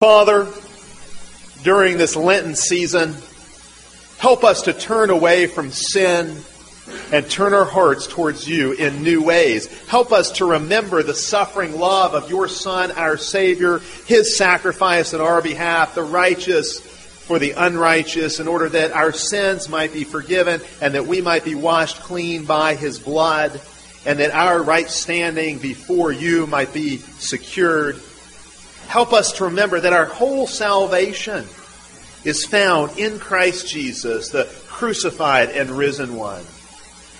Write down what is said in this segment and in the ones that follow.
Father, during this Lenten season, help us to turn away from sin and turn our hearts towards you in new ways. Help us to remember the suffering love of your Son, our Savior, his sacrifice on our behalf, the righteous for the unrighteous, in order that our sins might be forgiven and that we might be washed clean by his blood, and that our right standing before you might be secured. Help us to remember that our whole salvation is found in Christ Jesus, the crucified and risen one.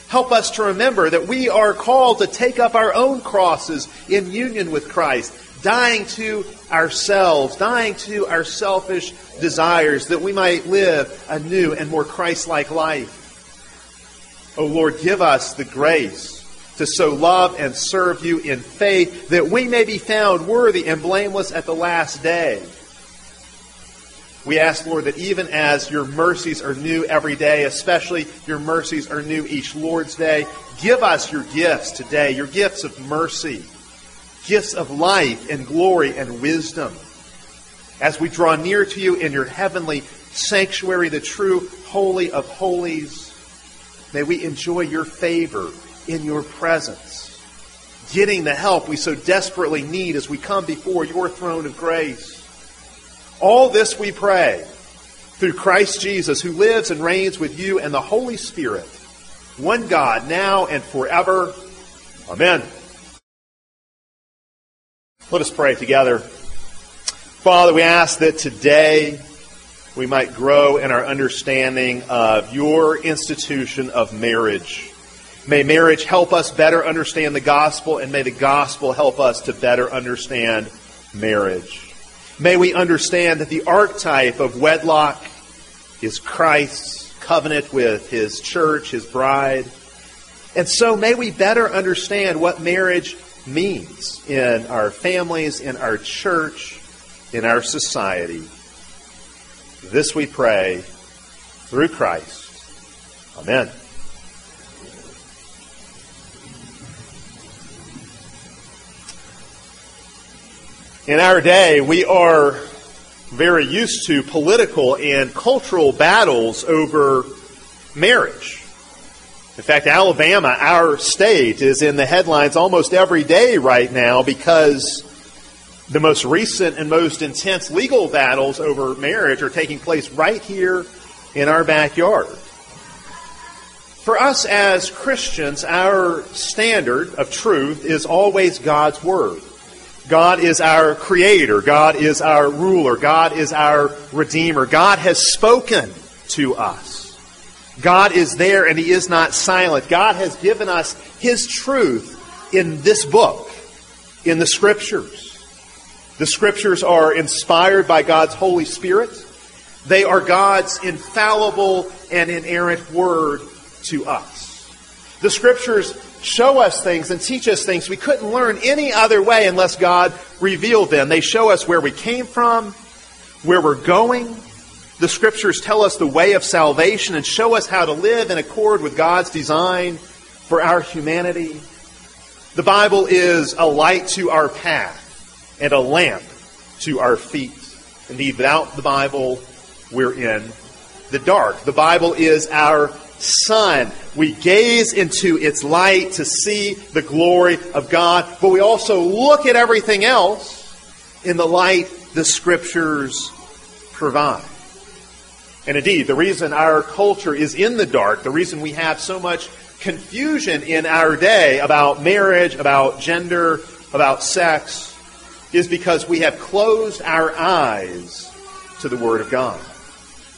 Help us to remember that we are called to take up our own crosses in union with Christ, dying to ourselves, dying to our selfish desires, that we might live a new and more Christ-like life. O Lord, give us the grace to so love and serve you in faith that we may be found worthy and blameless at the last day. We ask, Lord, that even as your mercies are new every day, especially your mercies are new each Lord's Day, give us your gifts today, your gifts of mercy, gifts of life and glory and wisdom, as we draw near to you in your heavenly sanctuary, the true holy of holies. May we enjoy your favor in your presence, getting the help we so desperately need as we come before your throne of grace. All this we pray through Christ Jesus, who lives and reigns with you and the Holy Spirit, one God, now and forever. Amen. Let us pray together. Father, we ask that today we might grow in our understanding of your institution of marriage. May marriage help us better understand the gospel, and may the gospel help us to better understand marriage. May we understand that the archetype of wedlock is Christ's covenant with his church, his bride. And so may we better understand what marriage means in our families, in our church, in our society. This we pray through Christ. Amen. In our day, we are very used to political and cultural battles over marriage. In fact, Alabama, our state, is in the headlines almost every day right now because the most recent and most intense legal battles over marriage are taking place right here in our backyard. For us as Christians, our standard of truth is always God's Word. God is our creator. God is our ruler. God is our redeemer. God has spoken to us. God is there and he is not silent. God has given us his truth in this book, in the Scriptures. The Scriptures are inspired by God's Holy Spirit. They are God's infallible and inerrant word to us. The Scriptures show us things and teach us things we couldn't learn any other way unless God revealed them. They show us where we came from, where we're going. The Scriptures tell us the way of salvation and show us how to live in accord with God's design for our humanity. The Bible is a light to our path and a lamp to our feet. Indeed, without the Bible, we're in the dark. The Bible is our sun. We gaze into its light to see the glory of God, but we also look at everything else in the light the Scriptures provide. And indeed, the reason our culture is in the dark, the reason we have so much confusion in our day about marriage, about gender, about sex, is because we have closed our eyes to the Word of God.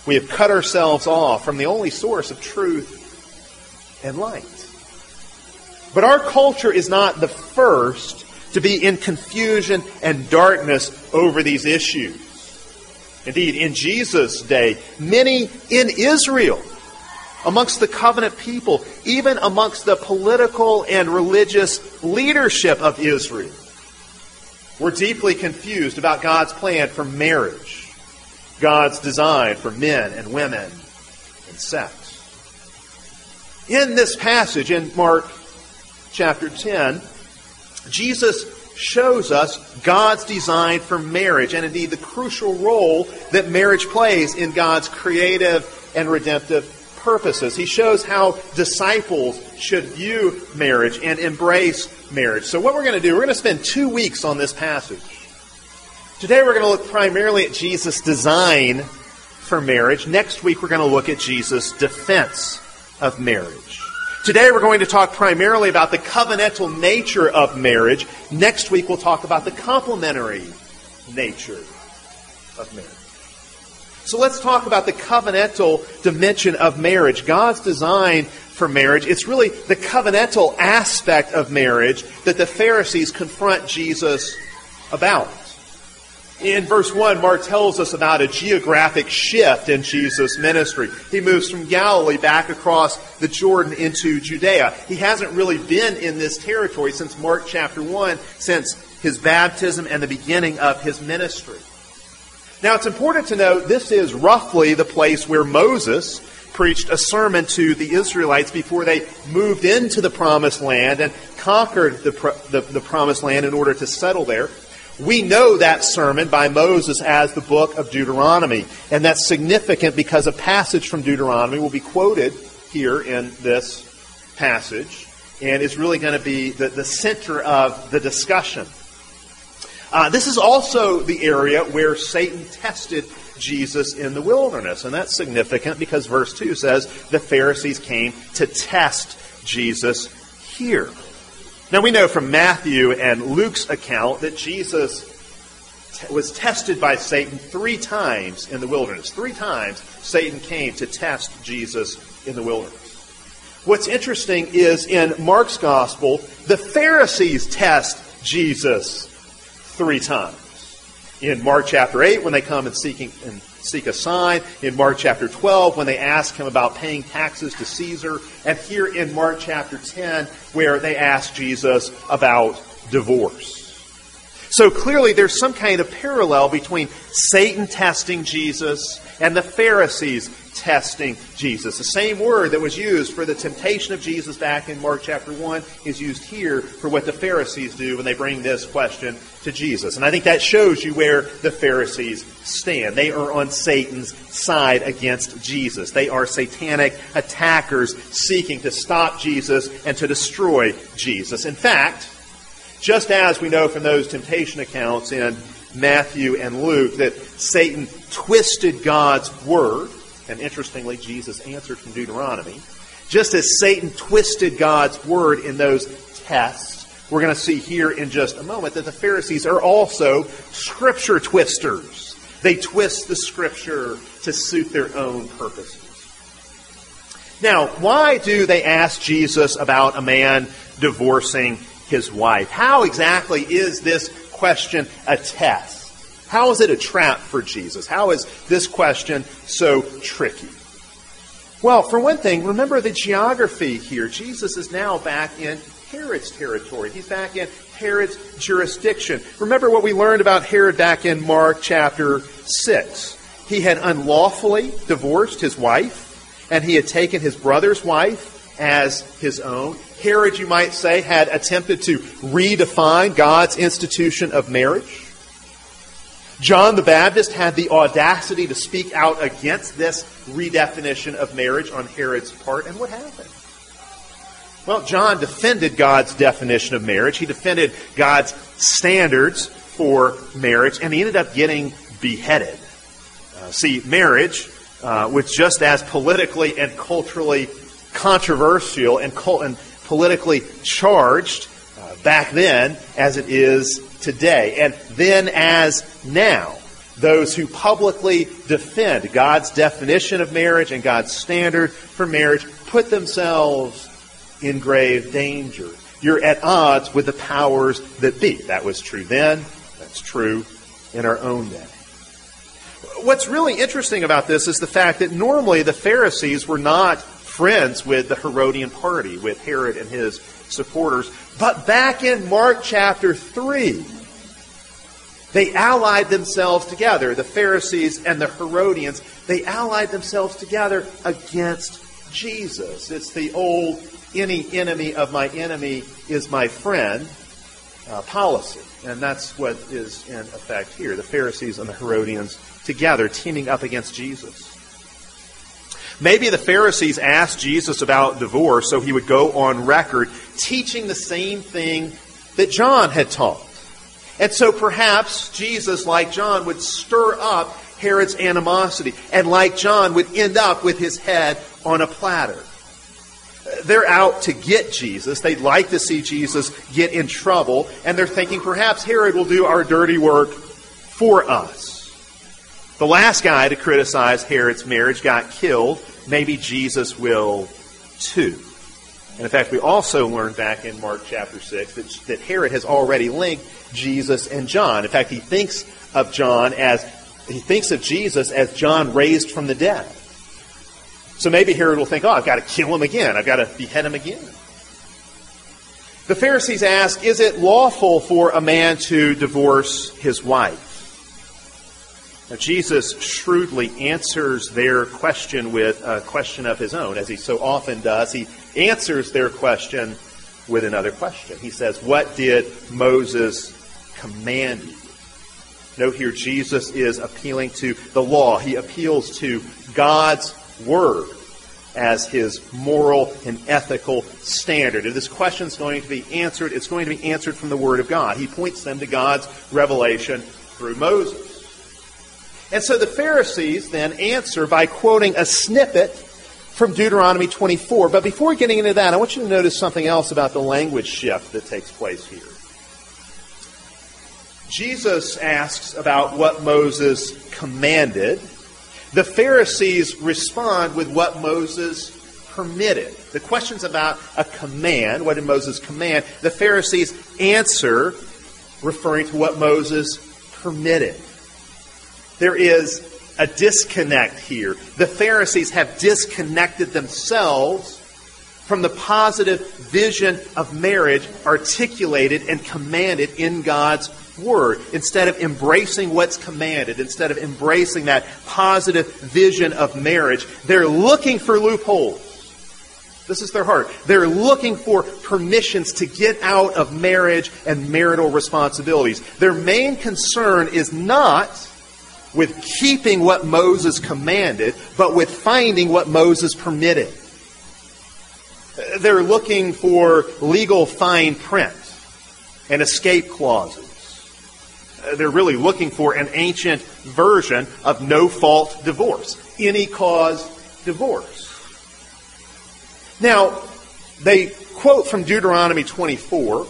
We have cut ourselves off from the only source of truth and light. But our culture is not the first to be in confusion and darkness over these issues. Indeed, in Jesus' day, many in Israel, amongst the covenant people, even amongst the political and religious leadership of Israel, were deeply confused about God's plan for marriage, God's design for men and women and sex. In this passage in Mark chapter 10, Jesus shows us God's design for marriage, and indeed the crucial role that marriage plays in God's creative and redemptive purposes. He shows how disciples should view marriage and embrace marriage. So what we're going to do, we're going to spend 2 weeks on this passage. Today we're going to look primarily at Jesus' design for marriage. Next week we're going to look at Jesus' defense of marriage. Today we're going to talk primarily about the covenantal nature of marriage. Next week we'll talk about the complementary nature of marriage. So let's talk about the covenantal dimension of marriage. God's design for marriage, it's really the covenantal aspect of marriage that the Pharisees confront Jesus about. In verse 1, Mark tells us about a geographic shift in Jesus' ministry. He moves from Galilee back across the Jordan into Judea. He hasn't really been in this territory since Mark chapter 1, since his baptism and the beginning of his ministry. Now, it's important to note this is roughly the place where Moses preached a sermon to the Israelites before they moved into the Promised Land and conquered the Promised Land in order to settle there. We know that sermon by Moses as the book of Deuteronomy, and that's significant because a passage from Deuteronomy will be quoted here in this passage, and it's really going to be the center of the discussion. This is also the area where Satan tested Jesus in the wilderness, and that's significant because verse 2 says the Pharisees came to test Jesus here. Now, we know from Matthew and Luke's account that Jesus was tested by Satan 3 times in the wilderness. 3 times Satan came to test Jesus in the wilderness. What's interesting is in Mark's gospel, the Pharisees test Jesus 3 times. In Mark chapter 8, when they come and seek a sign. In Mark chapter 12, when they ask him about paying taxes to Caesar. And here in Mark chapter 10, where they ask Jesus about divorce. So clearly there's some kind of parallel between Satan testing Jesus and the Pharisees testing Jesus. The same word that was used for the temptation of Jesus back in Mark chapter 1 is used here for what the Pharisees do when they bring this question to Jesus. And I think that shows you where the Pharisees stand. They are on Satan's side against Jesus. They are satanic attackers seeking to stop Jesus and to destroy Jesus. In fact, just as we know from those temptation accounts in Matthew and Luke that Satan twisted God's word, and interestingly, Jesus answered from Deuteronomy. Just as Satan twisted God's word in those tests, we're going to see here in just a moment that the Pharisees are also scripture twisters. They twist the scripture to suit their own purposes. Now, why do they ask Jesus about a man divorcing his wife? How exactly is this question a test? How is it a trap for Jesus? How is this question so tricky? Well, for one thing, remember the geography here. Jesus is now back in Herod's territory. He's back in Herod's jurisdiction. Remember what we learned about Herod back in Mark chapter 6. He had unlawfully divorced his wife, and he had taken his brother's wife as his own. Herod, you might say, had attempted to redefine God's institution of marriage. John the Baptist had the audacity to speak out against this redefinition of marriage on Herod's part. And what happened? Well, John defended God's definition of marriage. He defended God's standards for marriage, and he ended up getting beheaded. Marriage was just as politically and culturally controversial and politically charged back then as it is today. And then as now, those who publicly defend God's definition of marriage and God's standard for marriage put themselves in grave danger. You're at odds with the powers that be. That was true then. That's true in our own day. What's really interesting about this is the fact that normally the Pharisees were not friends with the Herodian party, with Herod and his supporters. But back in Mark chapter 3, they allied themselves together, the Pharisees and the Herodians. They allied themselves together against Jesus. It's the old "any enemy of my enemy is my friend" policy. And that's what is in effect here, the Pharisees and the Herodians together teaming up against Jesus. Maybe the Pharisees asked Jesus about divorce so he would go on record teaching the same thing that John had taught. And so perhaps Jesus, like John, would stir up Herod's animosity, and like John, would end up with his head on a platter. They're out to get Jesus. They'd like to see Jesus get in trouble, and they're thinking perhaps Herod will do our dirty work for us. The last guy to criticize Herod's marriage got killed. Maybe Jesus will too. And in fact, we also learned back in Mark chapter 6 that Herod has already linked Jesus and John. In fact, he thinks of Jesus as John raised from the dead. So maybe Herod will think, I've got to kill him again. I've got to behead him again. The Pharisees ask, is it lawful for a man to divorce his wife? Now, Jesus shrewdly answers their question with a question of his own, as he so often does. He answers their question with another question. He says, what did Moses command you? Note here, Jesus is appealing to the law. He appeals to God's word as his moral and ethical standard. If this question is going to be answered, it's going to be answered from the word of God. He points them to God's revelation through Moses. And so the Pharisees then answer by quoting a snippet from Deuteronomy 24. But before getting into that, I want you to notice something else about the language shift that takes place here. Jesus asks about what Moses commanded. The Pharisees respond with what Moses permitted. The question's about a command. What did Moses command? The Pharisees answer referring to what Moses permitted. There is a disconnect here. The Pharisees have disconnected themselves from the positive vision of marriage articulated and commanded in God's word. Instead of embracing what's commanded, instead of embracing that positive vision of marriage, they're looking for loopholes. This is their heart. They're looking for permissions to get out of marriage and marital responsibilities. Their main concern is not with keeping what Moses commanded, but with finding what Moses permitted. They're looking for legal fine print and escape clauses. They're really looking for an ancient version of no-fault divorce, any-cause divorce. Now, they quote from Deuteronomy 24.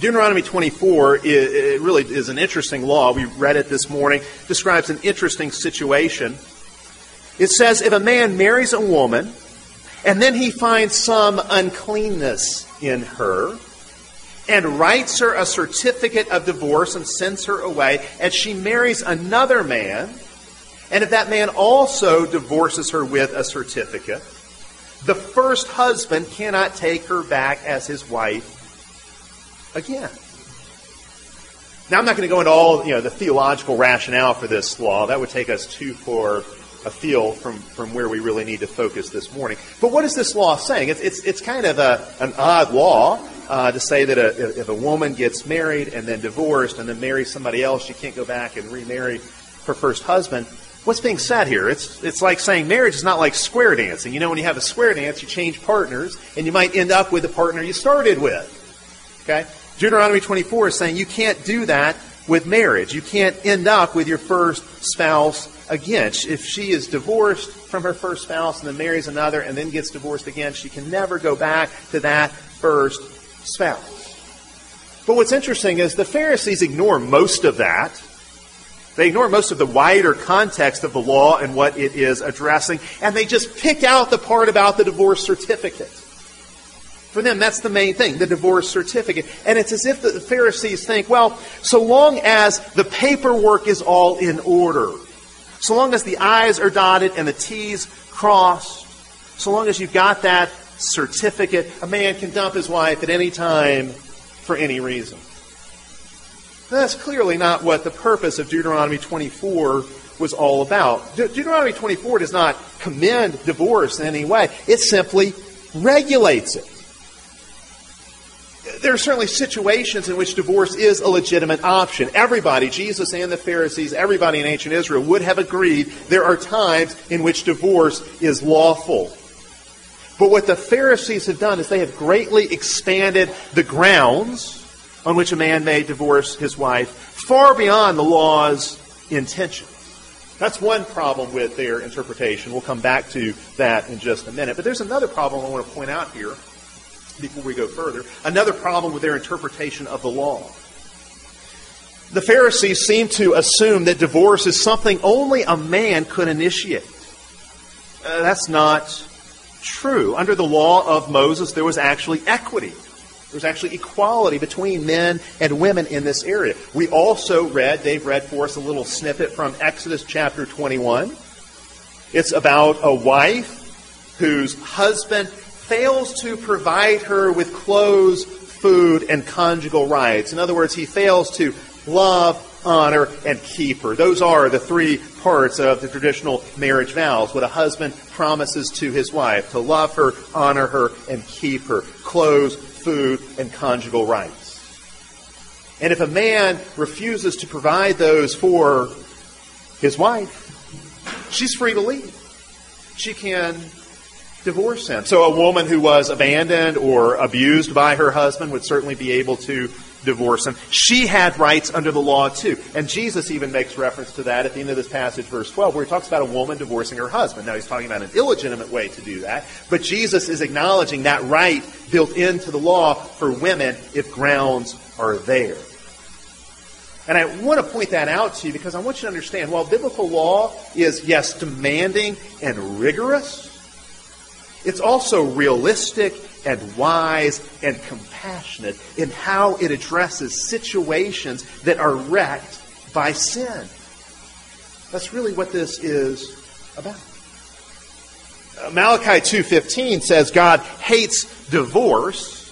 Deuteronomy 24 it really is an interesting law. We read it this morning. It describes an interesting situation. It says, if a man marries a woman, and then he finds some uncleanness in her, and writes her a certificate of divorce and sends her away, and she marries another man, and if that man also divorces her with a certificate, the first husband cannot take her back as his wife again. Now, I'm not going to go into all the theological rationale for this law. That would take us too far afield from where we really need to focus this morning. But what is this law saying? It's kind of an odd law. To say that if a woman gets married and then divorced and then marries somebody else, she can't go back and remarry her first husband. What's being said here? It's like saying marriage is not like square dancing. When you have a square dance, you change partners, and you might end up with the partner you started with. Okay? Deuteronomy 24 is saying you can't do that with marriage. You can't end up with your first spouse again. If she is divorced from her first spouse and then marries another and then gets divorced again, she can never go back to that first spouse. But what's interesting is the Pharisees ignore most of that. They ignore most of the wider context of the law and what it is addressing, and they just pick out the part about the divorce certificate. For them, that's the main thing, the divorce certificate. And it's as if the Pharisees think, so long as the paperwork is all in order, so long as the I's are dotted and the T's crossed, so long as you've got that certificate, a man can dump his wife at any time for any reason. That's clearly not what the purpose of Deuteronomy 24 was all about. Deuteronomy 24 does not commend divorce in any way. It simply regulates it. there are certainly situations in which divorce is a legitimate option. Everybody, Jesus and the Pharisees, everybody in ancient Israel would have agreed there are times in which divorce is lawful. But what the Pharisees have done is they have greatly expanded the grounds on which a man may divorce his wife far beyond the law's intention. That's one problem with their interpretation. We'll come back to that in just a minute. But there's another problem I want to point out here before we go further. Another problem with their interpretation of the law. The Pharisees seem to assume that divorce is something only a man could initiate. That's not true. Under the law of Moses, there was actually equity. There was actually equality between men and women in this area. We also read, Dave read for us a little snippet from Exodus chapter 21. It's about a wife whose husband fails to provide her with clothes, food, and conjugal rights. In other words, he fails to love, honor, and keep her. Those are the three parts of the traditional marriage vows, what a husband promises to his wife, to love her, honor her, and keep her. Clothes, food, and conjugal rights. And if a man refuses to provide those for his wife, she's free to leave. She can divorce him. So a woman who was abandoned or abused by her husband would certainly be able to divorce him. She had rights under the law too. And Jesus even makes reference to that at the end of this passage, verse 12, where he talks about a woman divorcing her husband. Now he's talking about an illegitimate way to do that. But Jesus is acknowledging that right built into the law for women if grounds are there. And I want to point that out to you because I want you to understand, while biblical law is, yes, demanding and rigorous, it's also realistic and wise and compassionate in how it addresses situations that are wrecked by sin. That's really what this is about. Malachi 2:15 says God hates divorce,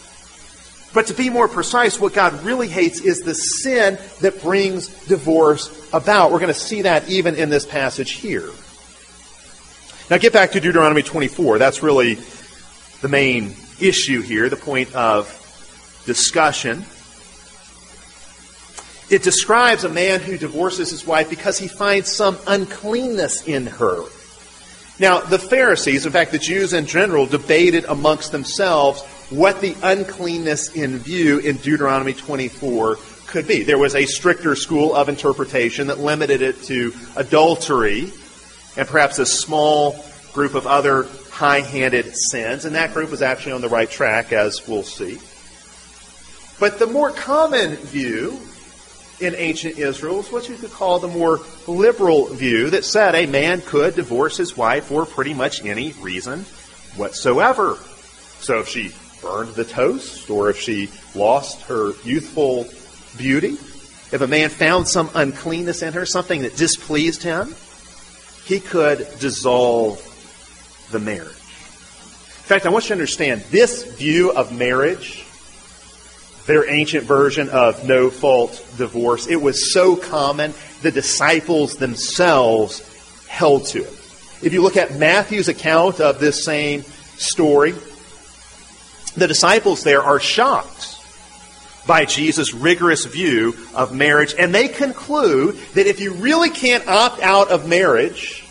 but to be more precise, what God really hates is the sin that brings divorce about. We're going to see that even in this passage here. Now get back to Deuteronomy 24. That's really the main issue here, the point of discussion. It describes a man who divorces his wife because he finds some uncleanness in her. Now, the Pharisees, in fact, the Jews in general, debated amongst themselves what the uncleanness in view in Deuteronomy 24 could be. There was a stricter school of interpretation that limited it to adultery and perhaps a small group of other high-handed sins. And that group was actually on the right track, as we'll see. But the more common view in ancient Israel is what you could call the more liberal view that said a man could divorce his wife for pretty much any reason whatsoever. So if she burned the toast, or if she lost her youthful beauty, if a man found some uncleanness in her, something that displeased him, he could dissolve the marriage. In fact, I want you to understand this view of marriage, their ancient version of no-fault divorce, it was so common the disciples themselves held to it. If you look at Matthew's account of this same story, the disciples there are shocked by Jesus' rigorous view of marriage. And they conclude that if you really can't opt out of marriage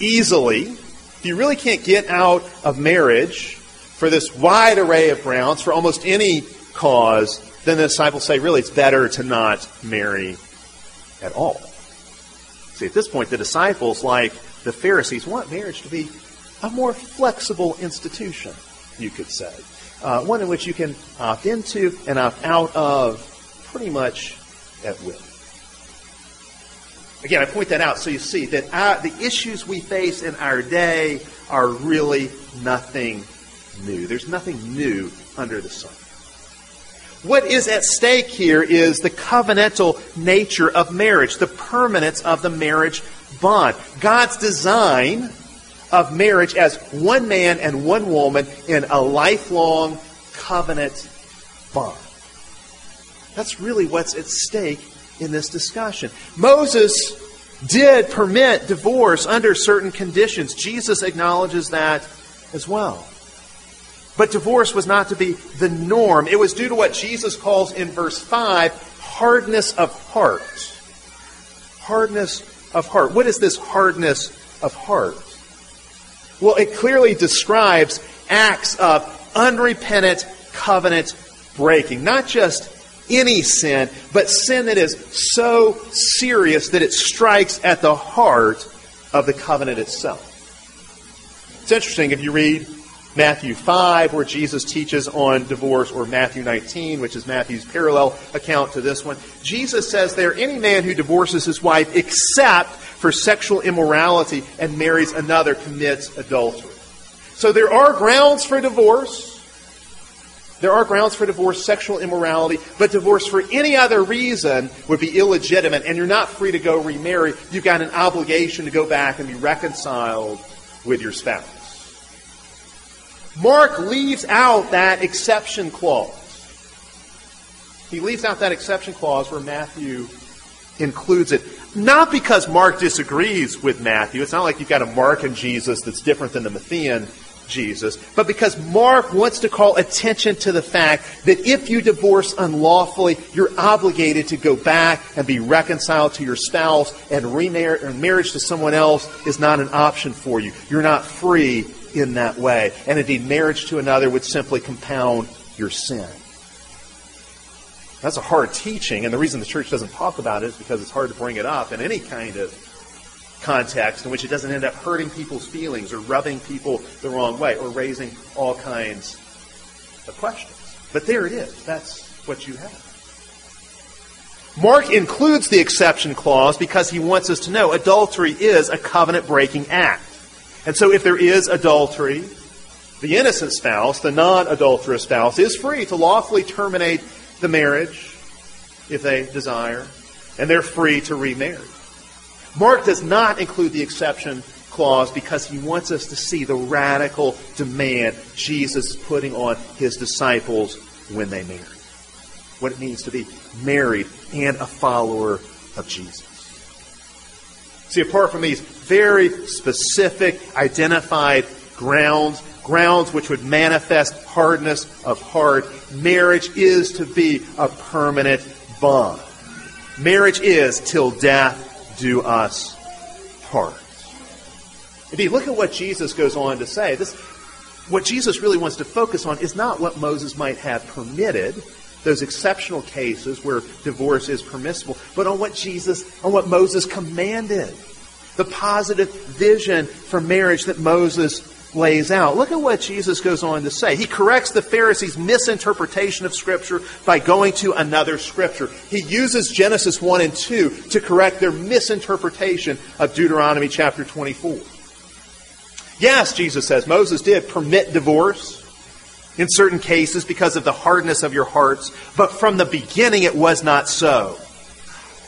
easily, if you really can't get out of marriage for this wide array of grounds, for almost any cause, then the disciples say, really, it's better to not marry at all. See, at this point, the disciples, like the Pharisees, want marriage to be a more flexible institution, you could say. One in which you can opt into and opt out of pretty much at will. Again, I point that out so you see that the issues we face in our day are really nothing new. There's nothing new under the sun. What is at stake here is the covenantal nature of marriage, the permanence of the marriage bond. God's design of marriage as one man and one woman in a lifelong covenant bond. That's really what's at stake in this discussion. Moses did permit divorce under certain conditions. Jesus acknowledges that as well. But divorce was not to be the norm. It was due to what Jesus calls in verse 5, hardness of heart. Hardness of heart. What is this hardness of heart? Well, it clearly describes acts of unrepentant covenant breaking. Not just any sin, but sin that is so serious that it strikes at the heart of the covenant itself. It's interesting if you read Matthew 5, where Jesus teaches on divorce, or Matthew 19, which is Matthew's parallel account to this one. Jesus says there, any man who divorces his wife except for sexual immorality and marries another commits adultery. So there are grounds for divorce. There are grounds for divorce, sexual immorality, but divorce for any other reason would be illegitimate, and you're not free to go remarry. You've got an obligation to go back and be reconciled with your spouse. Mark leaves out that exception clause. He leaves out that exception clause where Matthew includes it. Not because Mark disagrees with Matthew. It's not like you've got a Mark in Jesus that's different than the Matthean Jesus, but because Mark wants to call attention to the fact that if you divorce unlawfully, you're obligated to go back and be reconciled to your spouse, and marriage to someone else is not an option for you. You're not free in that way. And indeed, marriage to another would simply compound your sin. That's a hard teaching, and the reason the church doesn't talk about it is because it's hard to bring it up in any kind of context in which it doesn't end up hurting people's feelings or rubbing people the wrong way or raising all kinds of questions. But there it is. That's what you have. Mark includes the exception clause because he wants us to know adultery is a covenant-breaking act. And so if there is adultery, the innocent spouse, the non-adulterous spouse, is free to lawfully terminate the marriage if they desire, and they're free to remarry. Mark does not include the exception clause because he wants us to see the radical demand Jesus is putting on his disciples when they marry. What it means to be married and a follower of Jesus. See, apart from these very specific, identified grounds which would manifest hardness of heart, marriage is to be a permanent bond. Marriage is till death do us part. Indeed, look at what Jesus goes on to say. What Jesus really wants to focus on is not what Moses might have permitted, those exceptional cases where divorce is permissible, but on what Moses commanded, the positive vision for marriage that Moses lays out. Look at what Jesus goes on to say. He corrects the Pharisees' misinterpretation of Scripture by going to another Scripture. He uses Genesis 1 and 2 to correct their misinterpretation of Deuteronomy chapter 24. Yes, Jesus says, Moses did permit divorce in certain cases because of the hardness of your hearts, but from the beginning it was not so.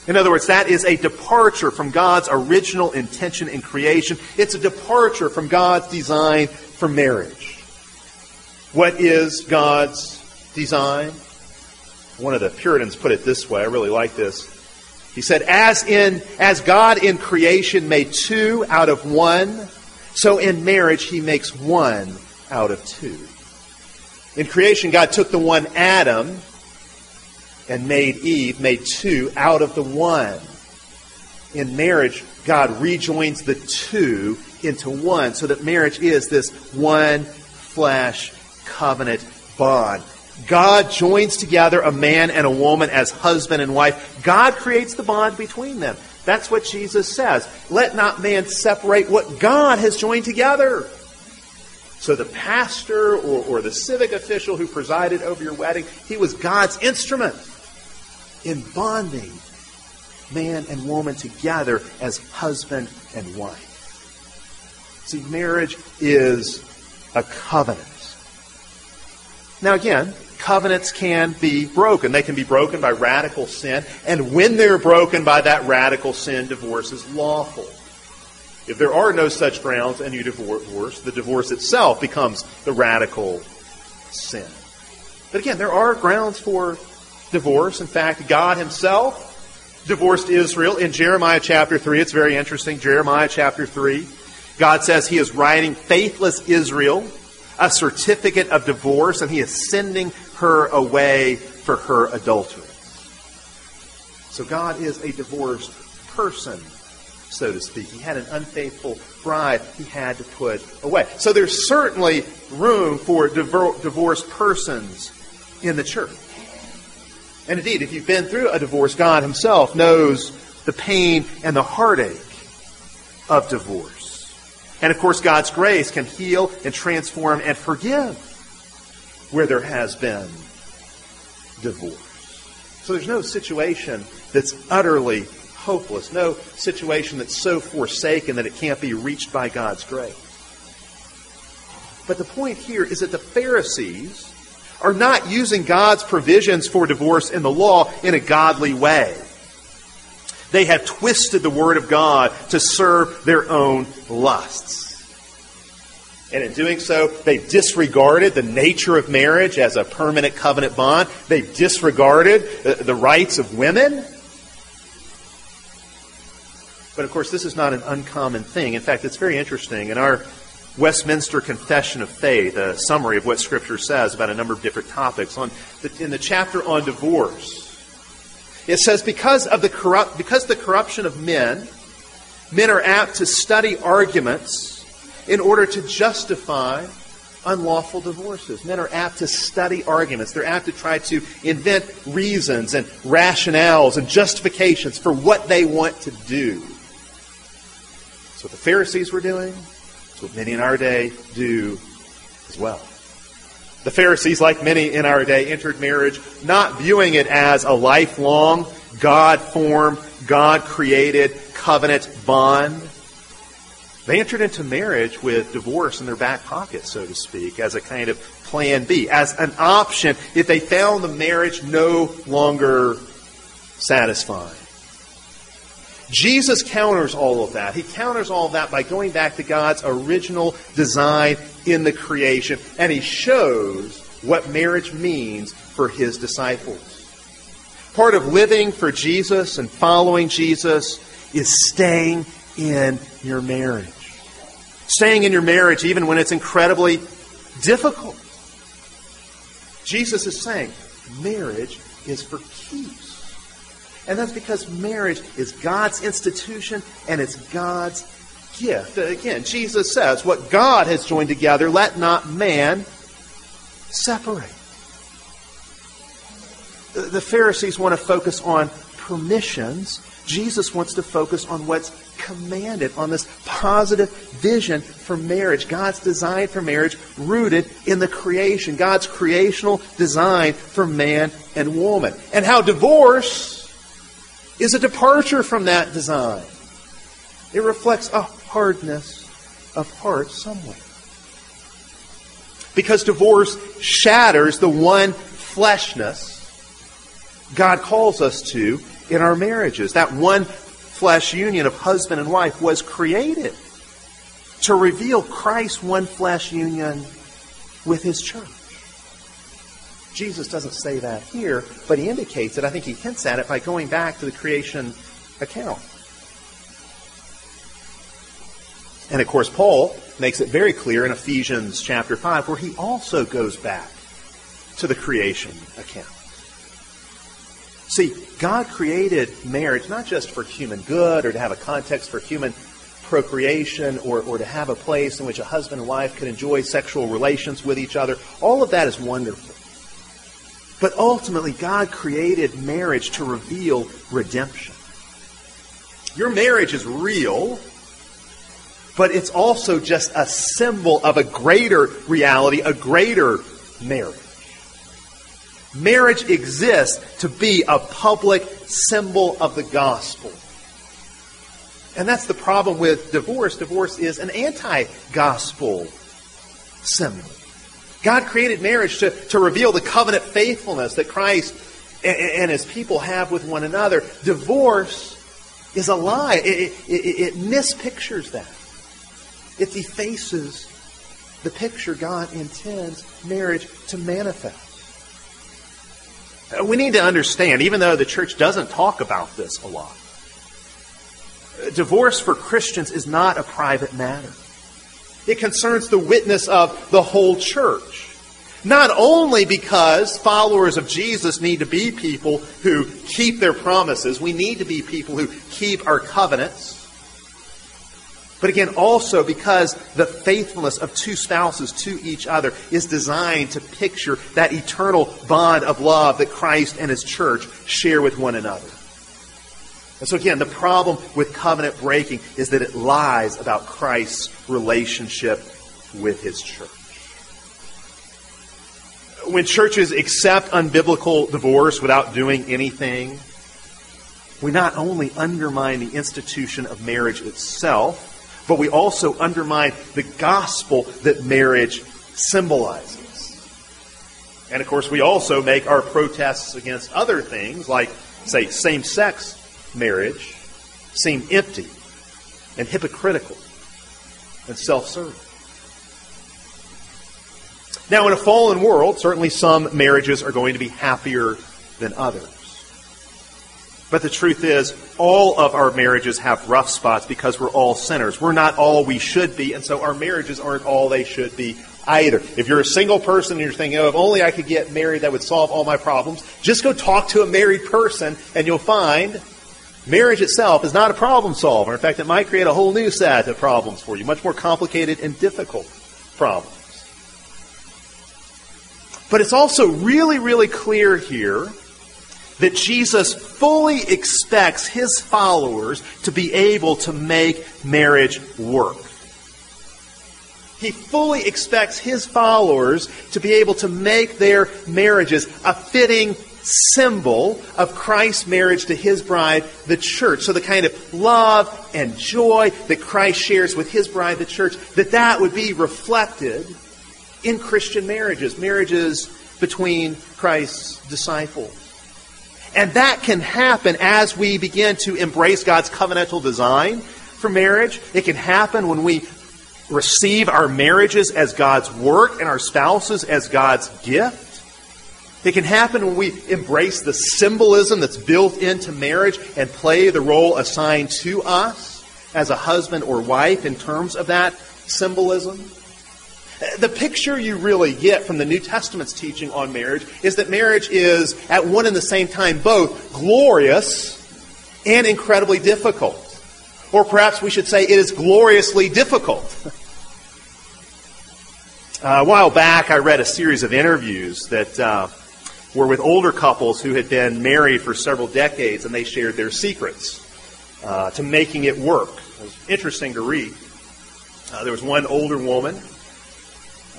In other words, that is a departure from God's original intention in creation. It's a departure from God's design for marriage. What is God's design? One of the Puritans put it this way. I really like this. He said, as God in creation made two out of one, so in marriage he makes one out of two. In creation, God took the one Adam and made Eve, made two out of the one. In marriage, God rejoins the two into one, so that marriage is this one flesh covenant bond. God joins together a man and a woman as husband and wife. God creates the bond between them. That's what Jesus says. Let not man separate what God has joined together. So the pastor or the civic official who presided over your wedding, he was God's instrument in bonding man and woman together as husband and wife. See, marriage is a covenant. Now again, covenants can be broken. They can be broken by radical sin. And when they're broken by that radical sin, divorce is lawful. If there are no such grounds and you divorce, the divorce itself becomes the radical sin. But again, there are grounds for divorce. In fact, God himself divorced Israel in Jeremiah chapter 3. It's very interesting. Jeremiah chapter 3. God says he is writing faithless Israel a certificate of divorce, and he is sending her away for her adultery. So God is a divorced person, so to speak. He had an unfaithful bride he had to put away. So there's certainly room for divorced persons in the church. And indeed, if you've been through a divorce, God himself knows the pain and the heartache of divorce. And of course, God's grace can heal and transform and forgive where there has been divorce. So there's no situation that's utterly hopeless, no situation that's so forsaken that it can't be reached by God's grace. But the point here is that the Pharisees are not using God's provisions for divorce in the law in a godly way. They have twisted the Word of God to serve their own lusts. And in doing so, they've disregarded the nature of marriage as a permanent covenant bond. They've disregarded the rights of women. But of course, this is not an uncommon thing. In fact, it's very interesting. In our Westminster Confession of Faith, a summary of what Scripture says about a number of different topics, in the chapter on divorce, it says, because the corruption of men are apt to study arguments in order to justify unlawful divorces. Men are apt to study arguments. They're apt to try to invent reasons and rationales and justifications for what they want to do. That's what the Pharisees were doing. That's what many in our day do as well. The Pharisees, like many in our day, entered marriage not viewing it as a lifelong, God-formed, God-created covenant bond. They entered into marriage with divorce in their back pocket, so to speak, as a kind of plan B, as an option if they found the marriage no longer satisfying. Jesus counters all of that. He counters all of that by going back to God's original design in the creation, and he shows what marriage means for his disciples. Part of living for Jesus and following Jesus is staying in your marriage. Staying in your marriage even when it's incredibly difficult. Jesus is saying marriage is for keeps. And that's because marriage is God's institution and it's God's gift. Again, Jesus says, what God has joined together, let not man separate. The Pharisees want to focus on permissions. Jesus wants to focus on what's commanded, on this positive vision for marriage. God's design for marriage rooted in the creation. God's creational design for man and woman. And how divorce is a departure from that design. It reflects a hardness of heart somewhere. Because divorce shatters the one fleshness God calls us to in our marriages. That one flesh union of husband and wife was created to reveal Christ's one flesh union with his church. Jesus doesn't say that here, but he indicates it. I think he hints at it by going back to the creation account. And of course, Paul makes it very clear in Ephesians chapter 5, where he also goes back to the creation account. See, God created marriage not just for human good or to have a context for human procreation or to have a place in which a husband and wife could enjoy sexual relations with each other. All of that is wonderful. But ultimately, God created marriage to reveal redemption. Your marriage is real, but it's also just a symbol of a greater reality, a greater marriage. Marriage exists to be a public symbol of the gospel. And that's the problem with divorce. Divorce is an anti-gospel symbol. God created marriage to reveal the covenant faithfulness that Christ and his people have with one another. Divorce is a lie. It mispictures that. It defaces the picture God intends marriage to manifest. We need to understand, even though the church doesn't talk about this a lot, divorce for Christians is not a private matter. It concerns the witness of the whole church. Not only because followers of Jesus need to be people who keep their promises. We need to be people who keep our covenants. But again, also because the faithfulness of two spouses to each other is designed to picture that eternal bond of love that Christ and His church share with one another. And so again, the problem with covenant breaking is that it lies about Christ's relationship with His church. When churches accept unbiblical divorce without doing anything, we not only undermine the institution of marriage itself, but we also undermine the gospel that marriage symbolizes. And of course, we also make our protests against other things like, say, same-sex marriage seem empty and hypocritical and self-serving. Now, in a fallen world, certainly some marriages are going to be happier than others. But the truth is, all of our marriages have rough spots because we're all sinners. We're not all we should be, and so our marriages aren't all they should be either. If you're a single person and you're thinking, oh, if only I could get married, that would solve all my problems, just go talk to a married person, and you'll find marriage itself is not a problem solver. In fact, it might create a whole new set of problems for you, much more complicated and difficult problems. But it's also really, really clear here that Jesus fully expects His followers to be able to make marriage work. He fully expects His followers to be able to make their marriages a fitting symbol of Christ's marriage to His bride, the church. So the kind of love and joy that Christ shares with His bride, the church, that would be reflected in Christian marriages, marriages between Christ's disciples. And that can happen as we begin to embrace God's covenantal design for marriage. It can happen when we receive our marriages as God's work and our spouses as God's gift. It can happen when we embrace the symbolism that's built into marriage and play the role assigned to us as a husband or wife in terms of that symbolism. The picture you really get from the New Testament's teaching on marriage is that marriage is at one and the same time both glorious and incredibly difficult. Or perhaps we should say it is gloriously difficult. A while back I read a series of interviews that were with older couples who had been married for several decades, and they shared their secrets to making it work. It was interesting to read. There was one older woman.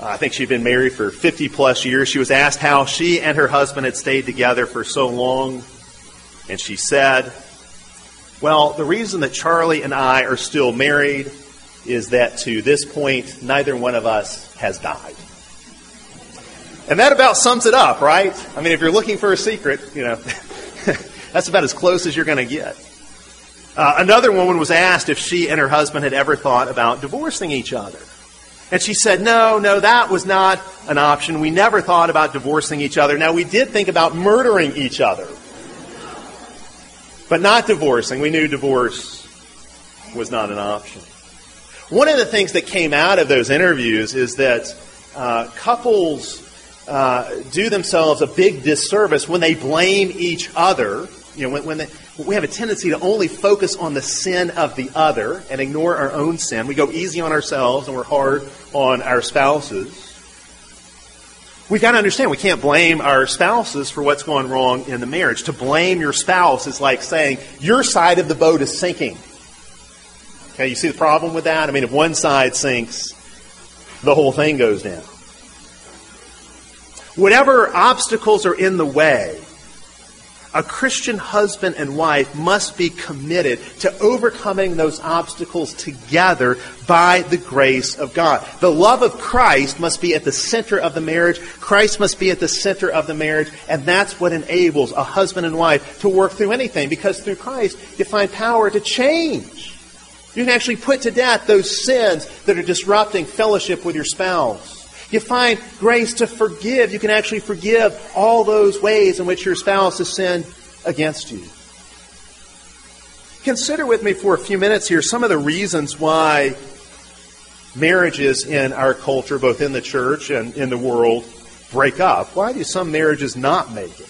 I think she'd been married for 50 plus years. She was asked how she and her husband had stayed together for so long. And she said, well, the reason that Charlie and I are still married is that to this point, neither one of us has died. And that about sums it up, right? I mean, if you're looking for a secret, that's about as close as you're going to get. Another woman was asked if she and her husband had ever thought about divorcing each other. And she said, no, that was not an option. We never thought about divorcing each other. Now, we did think about murdering each other, but not divorcing. We knew divorce was not an option. One of the things that came out of those interviews is that couples do themselves a big disservice when they blame each other. We have a tendency to only focus on the sin of the other and ignore our own sin. We go easy on ourselves and we're hard on our spouses. We've got to understand we can't blame our spouses for what's gone wrong in the marriage. To blame your spouse is like saying, your side of the boat is sinking. Okay, you see the problem with that? I mean, if one side sinks, the whole thing goes down. Whatever obstacles are in the way, a Christian husband and wife must be committed to overcoming those obstacles together by the grace of God. The love of Christ must be at the center of the marriage. Christ must be at the center of the marriage. And that's what enables a husband and wife to work through anything. Because through Christ, you find power to change. You can actually put to death those sins that are disrupting fellowship with your spouse. You find grace to forgive. You can actually forgive all those ways in which your spouse has sinned against you. Consider with me for a few minutes here some of the reasons why marriages in our culture, both in the church and in the world, break up? Why do some marriages not make it?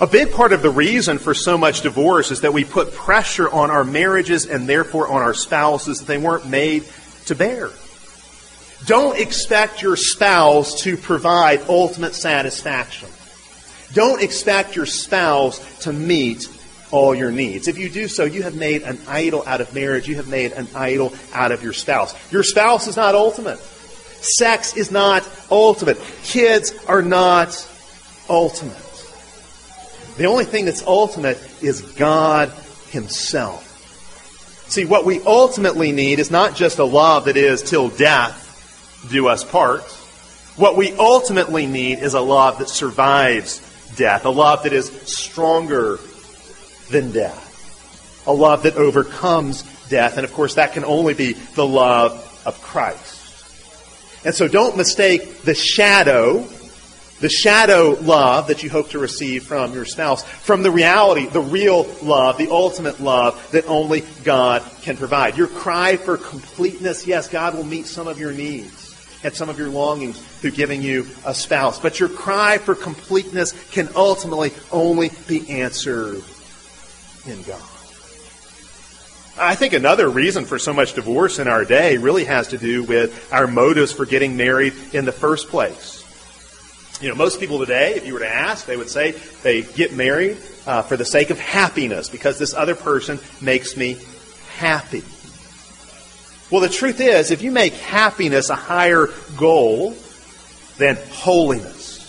A big part of the reason for so much divorce is that we put pressure on our marriages and therefore on our spouses that they weren't made to bear. Don't expect your spouse to provide ultimate satisfaction. Don't expect your spouse to meet all your needs. If you do so, you have made an idol out of marriage. You have made an idol out of your spouse. Your spouse is not ultimate. Sex is not ultimate. Kids are not ultimate. The only thing that's ultimate is God Himself. See, what we ultimately need is not just a love that is till death do us part. What we ultimately need is a love that survives death, a love that is stronger than death, a love that overcomes death. And of course, that can only be the love of Christ. And so don't mistake the shadow love that you hope to receive from your spouse, from the reality, the real love, the ultimate love that only God can provide. Your cry for completeness, yes, God will meet some of your needs and some of your longings through giving you a spouse. But your cry for completeness can ultimately only be answered in God. I think another reason for so much divorce in our day really has to do with our motives for getting married in the first place. You know, most people today, if you were to ask, they would say they get married for the sake of happiness because this other person makes me happy. Well, the truth is, if you make happiness a higher goal than holiness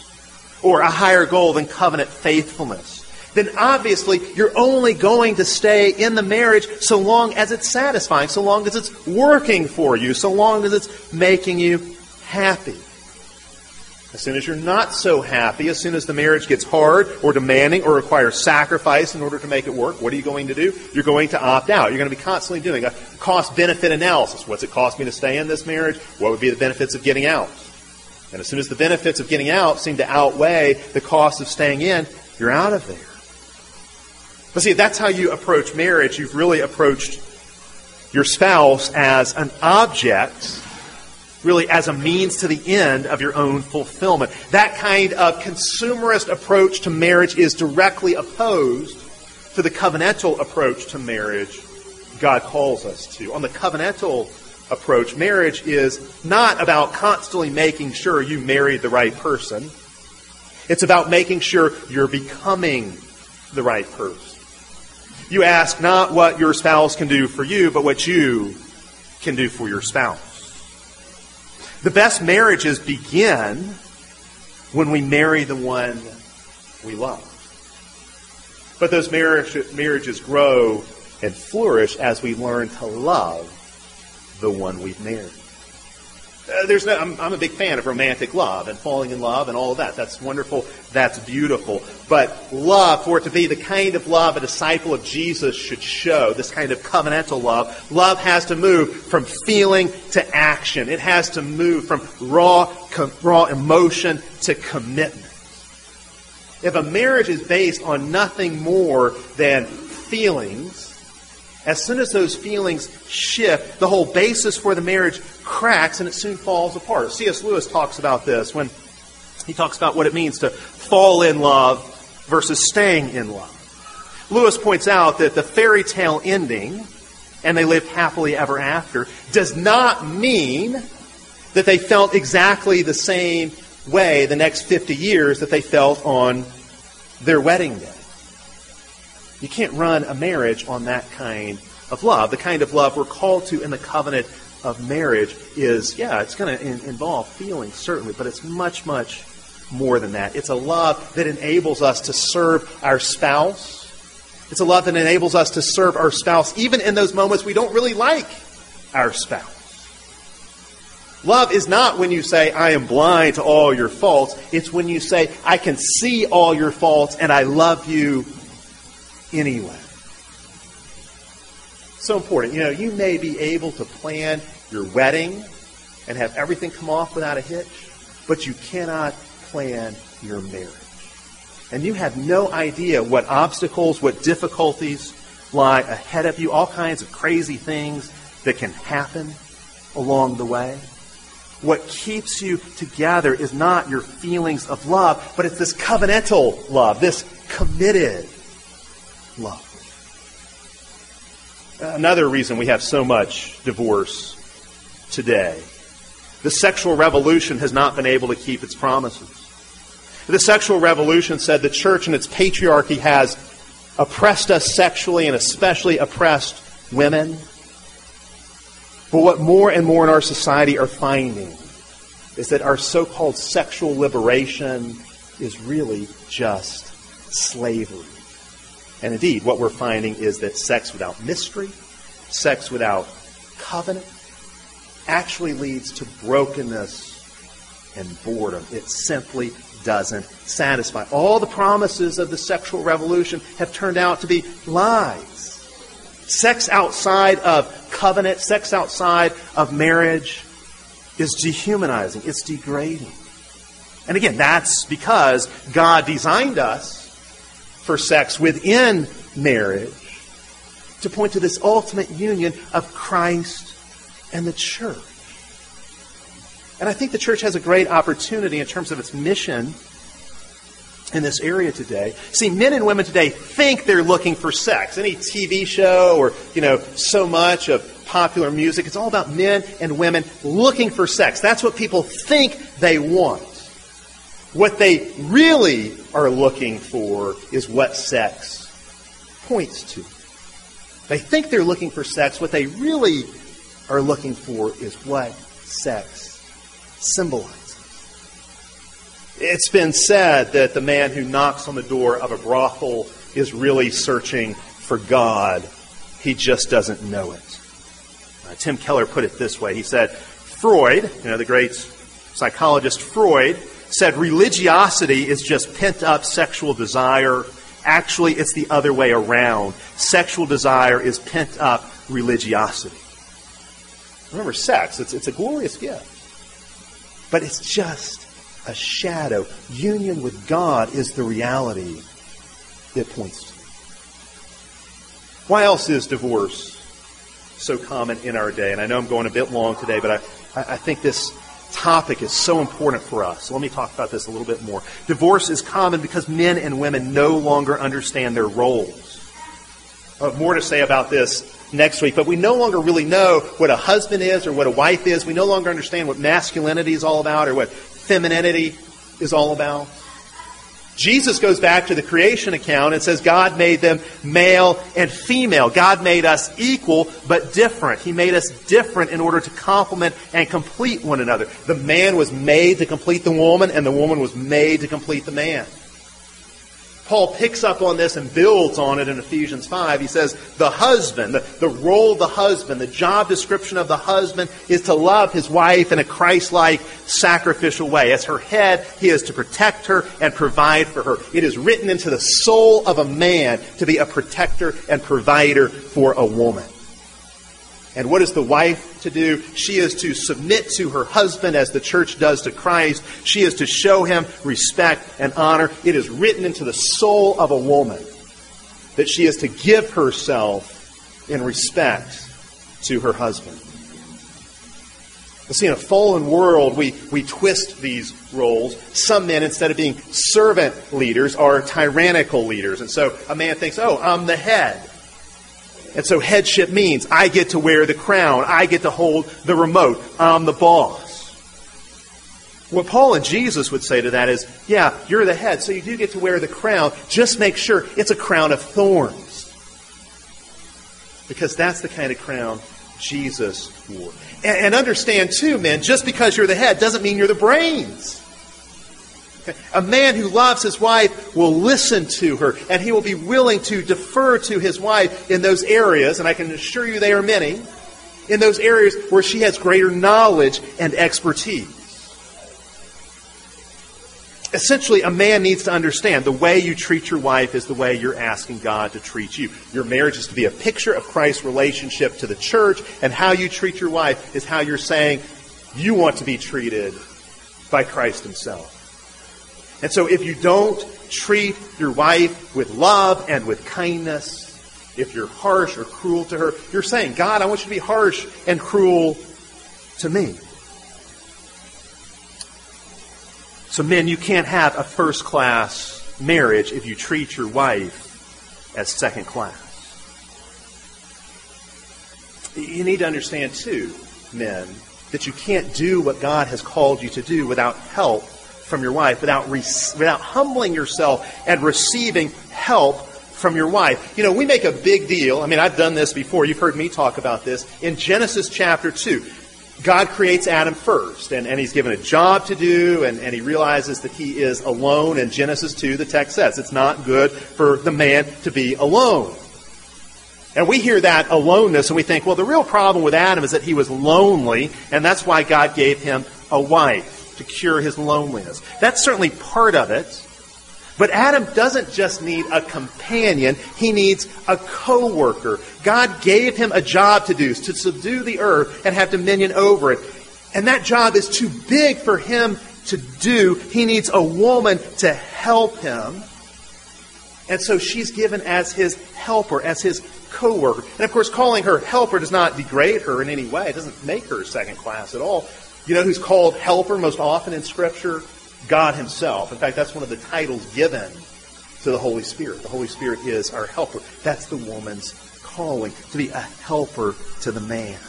or a higher goal than covenant faithfulness, then obviously you're only going to stay in the marriage so long as it's satisfying, so long as it's working for you, so long as it's making you happy. As soon as you're not so happy, as soon as the marriage gets hard or demanding or requires sacrifice in order to make it work, what are you going to do? You're going to opt out. You're going to be constantly doing a cost-benefit analysis. What's it cost me to stay in this marriage? What would be the benefits of getting out? And as soon as the benefits of getting out seem to outweigh the cost of staying in, you're out of there. But see, if that's how you approach marriage, you've really approached your spouse as an object, really as a means to the end of your own fulfillment. That kind of consumerist approach to marriage is directly opposed to the covenantal approach to marriage God calls us to. On the covenantal approach, marriage is not about constantly making sure you married the right person. It's about making sure you're becoming the right person. You ask not what your spouse can do for you, but what you can do for your spouse. The best marriages begin when we marry the one we love. But those marriages grow and flourish as we learn to love the one we've married. I'm a big fan of romantic love and falling in love and all of that. That's wonderful. That's beautiful. But love, for it to be the kind of love a disciple of Jesus should show, this kind of covenantal love, love has to move from feeling to action. It has to move from raw emotion to commitment. If a marriage is based on nothing more than feelings, as soon as those feelings shift, the whole basis for the marriage cracks and it soon falls apart. C.S. Lewis talks about this when he talks about what it means to fall in love versus staying in love. Lewis points out that the fairy tale ending, and they lived happily ever after, does not mean that they felt exactly the same way the next 50 years that they felt on their wedding day. You can't run a marriage on that kind of love. The kind of love we're called to in the covenant of marriage is, yeah, it's going to involve feelings, certainly, but it's much, much more than that. It's a love that enables us to serve our spouse. It's a love that enables us to serve our spouse even in those moments we don't really like our spouse. Love is not when you say, I am blind to all your faults. It's when you say, I can see all your faults and I love you anyway. So important. You know, you may be able to plan your wedding and have everything come off without a hitch, but you cannot plan your marriage. And you have no idea what obstacles, what difficulties lie ahead of you, all kinds of crazy things that can happen. along the way. What keeps you together is not your feelings of love, but it's this covenantal love, this committed love. Another reason we have so much divorce today. The sexual revolution has not been able to keep its promises. The sexual revolution said the church and its patriarchy has oppressed us sexually and especially oppressed women. But what more and more in our society are finding is that our so-called sexual liberation is really just slavery. And indeed, what we're finding is that sex without mystery, sex without covenant, actually leads to brokenness and boredom. It simply doesn't satisfy. All the promises of the sexual revolution have turned out to be lies. Sex outside of covenant, sex outside of marriage is dehumanizing. It's degrading. And again, that's because God designed us for sex within marriage to point to this ultimate union of Christ and the church. And I think the church has a great opportunity in terms of its mission in this area today. See, men and women today think they're looking for sex. Any TV show or, so much of popular music, it's all about men and women looking for sex. That's what people think they want. What they really are looking for is what sex points to. They think they're looking for sex. What they really are looking for is what sex symbolizes. It's been said that the man who knocks on the door of a brothel is really searching for God. He just doesn't know it. Tim Keller put it this way. He said, Freud, the great psychologist Freud, said religiosity is just pent-up sexual desire. Actually, it's the other way around. Sexual desire is pent-up religiosity. Remember, sex, it's a glorious gift. But it's just a shadow. Union with God is the reality it points to. Why else is divorce so common in our day? And I know I'm going a bit long today, but I think this topic is so important for us. So let me talk about this a little bit more. Divorce is common because men and women no longer understand their roles. I have more to say about this next week, but we no longer really know what a husband is or what a wife is. We no longer understand what masculinity is all about or what femininity is all about. Jesus goes back to the creation account and says God made them male and female. God made us equal but different. He made us different in order to complement and complete one another. The man was made to complete the woman, and the woman was made to complete the man. Paul picks up on this and builds on it in Ephesians 5. He says the husband, the role of the husband, the job description of the husband is to love his wife in a Christ-like sacrificial way. As her head, he is to protect her and provide for her. It is written into the soul of a man to be a protector and provider for a woman. And what is the wife to do? She is to submit to her husband as the church does to Christ. She is to show him respect and honor. It is written into the soul of a woman that she is to give herself in respect to her husband. You see, in a fallen world, we twist these roles. Some men, instead of being servant leaders, are tyrannical leaders. And so a man thinks, I'm the head. And so headship means I get to wear the crown. I get to hold the remote. I'm the boss. What Paul and Jesus would say to that is, yeah, you're the head, so you do get to wear the crown. Just make sure it's a crown of thorns. Because that's the kind of crown Jesus wore. And understand too, men, just because you're the head doesn't mean you're the brains. A man who loves his wife will listen to her, and he will be willing to defer to his wife in those areas, and I can assure you they are many, in those areas where she has greater knowledge and expertise. Essentially, a man needs to understand the way you treat your wife is the way you're asking God to treat you. Your marriage is to be a picture of Christ's relationship to the church, and how you treat your wife is how you're saying you want to be treated by Christ himself. And so if you don't treat your wife with love and with kindness, if you're harsh or cruel to her, you're saying, God, I want you to be harsh and cruel to me. So men, you can't have a first-class marriage if you treat your wife as second class. You need to understand, too, men, that you can't do what God has called you to do without help from your wife, without humbling yourself and receiving help from your wife. You know, we make a big deal. I mean, I've done this before. You've heard me talk about this. In Genesis chapter 2, God creates Adam first, and he's given a job to do, and he realizes that he is alone. In Genesis 2, the text says, it's not good for the man to be alone. And we hear that aloneness, and we think, well, the real problem with Adam is that he was lonely, and that's why God gave him a wife to cure his loneliness. That's certainly part of it. But Adam doesn't just need a companion, he needs a co-worker. God gave him a job to do, to subdue the earth and have dominion over it. And that job is too big for him to do. He needs a woman to help him. And so she's given as his helper, as his co-worker. And of course, calling her helper does not degrade her in any way. It doesn't make her second class at all. You know who's called helper most often in Scripture? God himself. In fact, that's one of the titles given to the Holy Spirit. The Holy Spirit is our helper. That's the woman's calling, to be a helper to the man.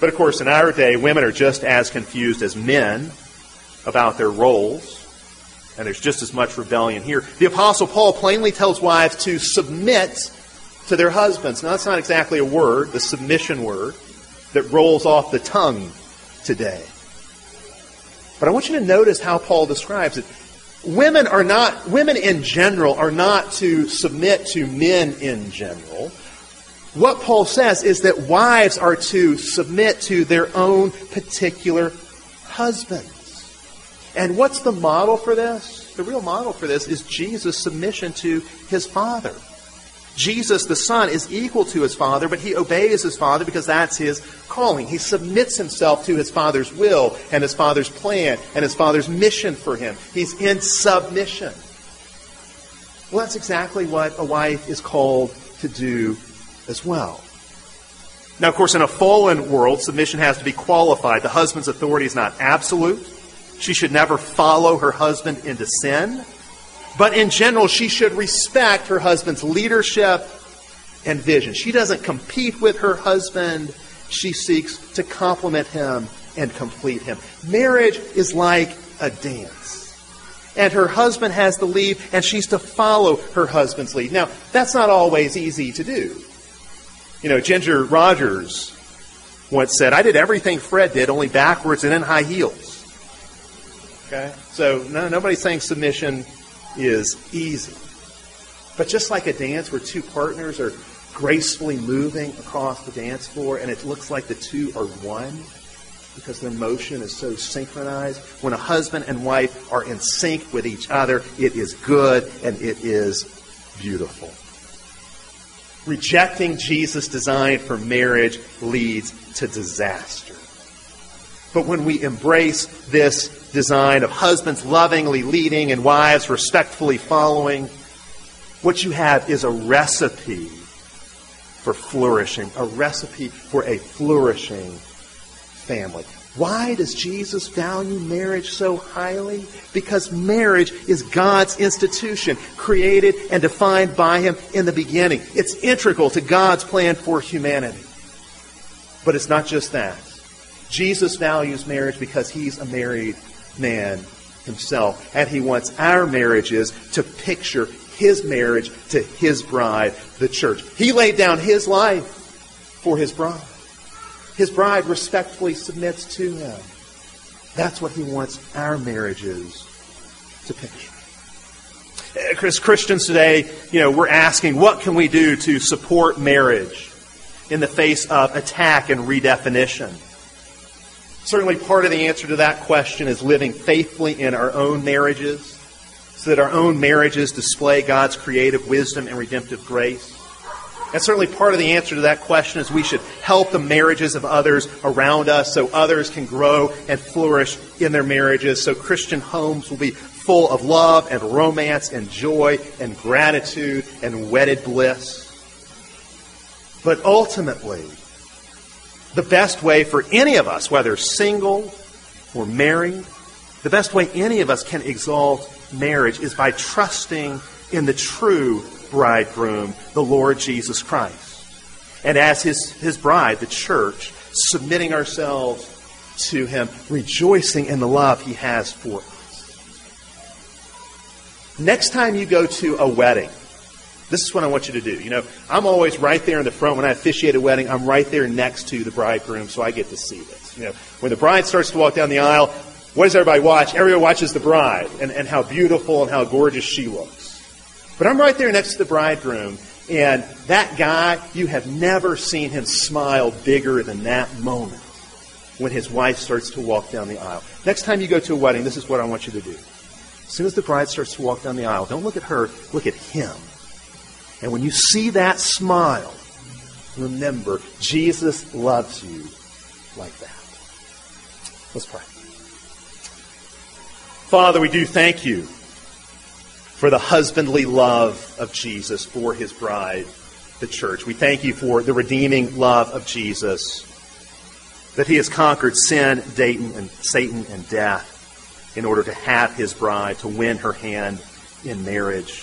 But of course, in our day, women are just as confused as men about their roles. And there's just as much rebellion here. The Apostle Paul plainly tells wives to submit to their husbands. Now, that's not exactly a word, the submission word, that rolls off the tongue today. But I want you to notice how Paul describes it. Women in general are not to submit to men in general. What Paul says is that wives are to submit to their own particular husbands. And what's the model for this? The real model for this is Jesus' submission to his Father. Jesus, the Son, is equal to his Father, but he obeys his Father because that's his calling. He submits himself to his Father's will and his Father's plan and his Father's mission for him. He's in submission. Well, that's exactly what a wife is called to do as well. Now, of course, in a fallen world, submission has to be qualified. The husband's authority is not absolute. She should never follow her husband into sin. But in general, she should respect her husband's leadership and vision. She doesn't compete with her husband. She seeks to complement him and complete him. Marriage is like a dance. And her husband has the lead, and she's to follow her husband's lead. Now, that's not always easy to do. You know, Ginger Rogers once said, "I did everything Fred did, only backwards and in high heels." Okay? So nobody's saying submission is easy. But just like a dance where two partners are gracefully moving across the dance floor and it looks like the two are one because their motion is so synchronized, when a husband and wife are in sync with each other, it is good and it is beautiful. Rejecting Jesus' design for marriage leads to disaster. But when we embrace this design of husbands lovingly leading and wives respectfully following, what you have is a recipe for flourishing, a recipe for a flourishing family. Why does Jesus value marriage so highly? Because marriage is God's institution, created and defined by him in the beginning. It's integral to God's plan for humanity. But it's not just that. Jesus values marriage because he's a married man himself, and he wants our marriages to picture his marriage to his bride, the church. He laid down his life for his bride. His bride respectfully submits to him. That's what he wants our marriages to picture. As Christians today, you know, we're asking, what can we do to support marriage in the face of attack and redefinition? Certainly part of the answer to that question is living faithfully in our own marriages so that our own marriages display God's creative wisdom and redemptive grace. And certainly part of the answer to that question is we should help the marriages of others around us so others can grow and flourish in their marriages, so Christian homes will be full of love and romance and joy and gratitude and wedded bliss. But ultimately, the best way for any of us, whether single or married, the best way any of us can exalt marriage is by trusting in the true bridegroom, the Lord Jesus Christ. And as his bride, the church, submitting ourselves to him, rejoicing in the love he has for us. Next time you go to a wedding, this is what I want you to do. You know, I'm always right there in the front. When I officiate a wedding, I'm right there next to the bridegroom, so I get to see this. You know, when the bride starts to walk down the aisle, what does everybody watch? Everyone watches the bride and how beautiful and how gorgeous she looks. But I'm right there next to the bridegroom, and that guy, you have never seen him smile bigger than that moment when his wife starts to walk down the aisle. Next time you go to a wedding, this is what I want you to do. As soon as the bride starts to walk down the aisle, don't look at her, look at him. And when you see that smile, remember, Jesus loves you like that. Let's pray. Father, we do thank you for the husbandly love of Jesus for his bride, the church. We thank you for the redeeming love of Jesus, that he has conquered sin, Satan, and death in order to have his bride, to win her hand in marriage.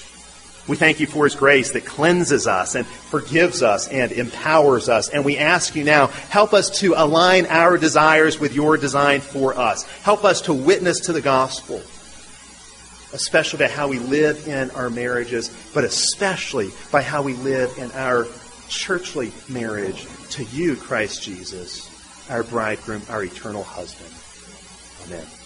We thank you for his grace that cleanses us and forgives us and empowers us. And we ask you now, help us to align our desires with your design for us. Help us to witness to the gospel, especially by how we live in our marriages, but especially by how we live in our churchly marriage to you, Christ Jesus, our bridegroom, our eternal husband. Amen.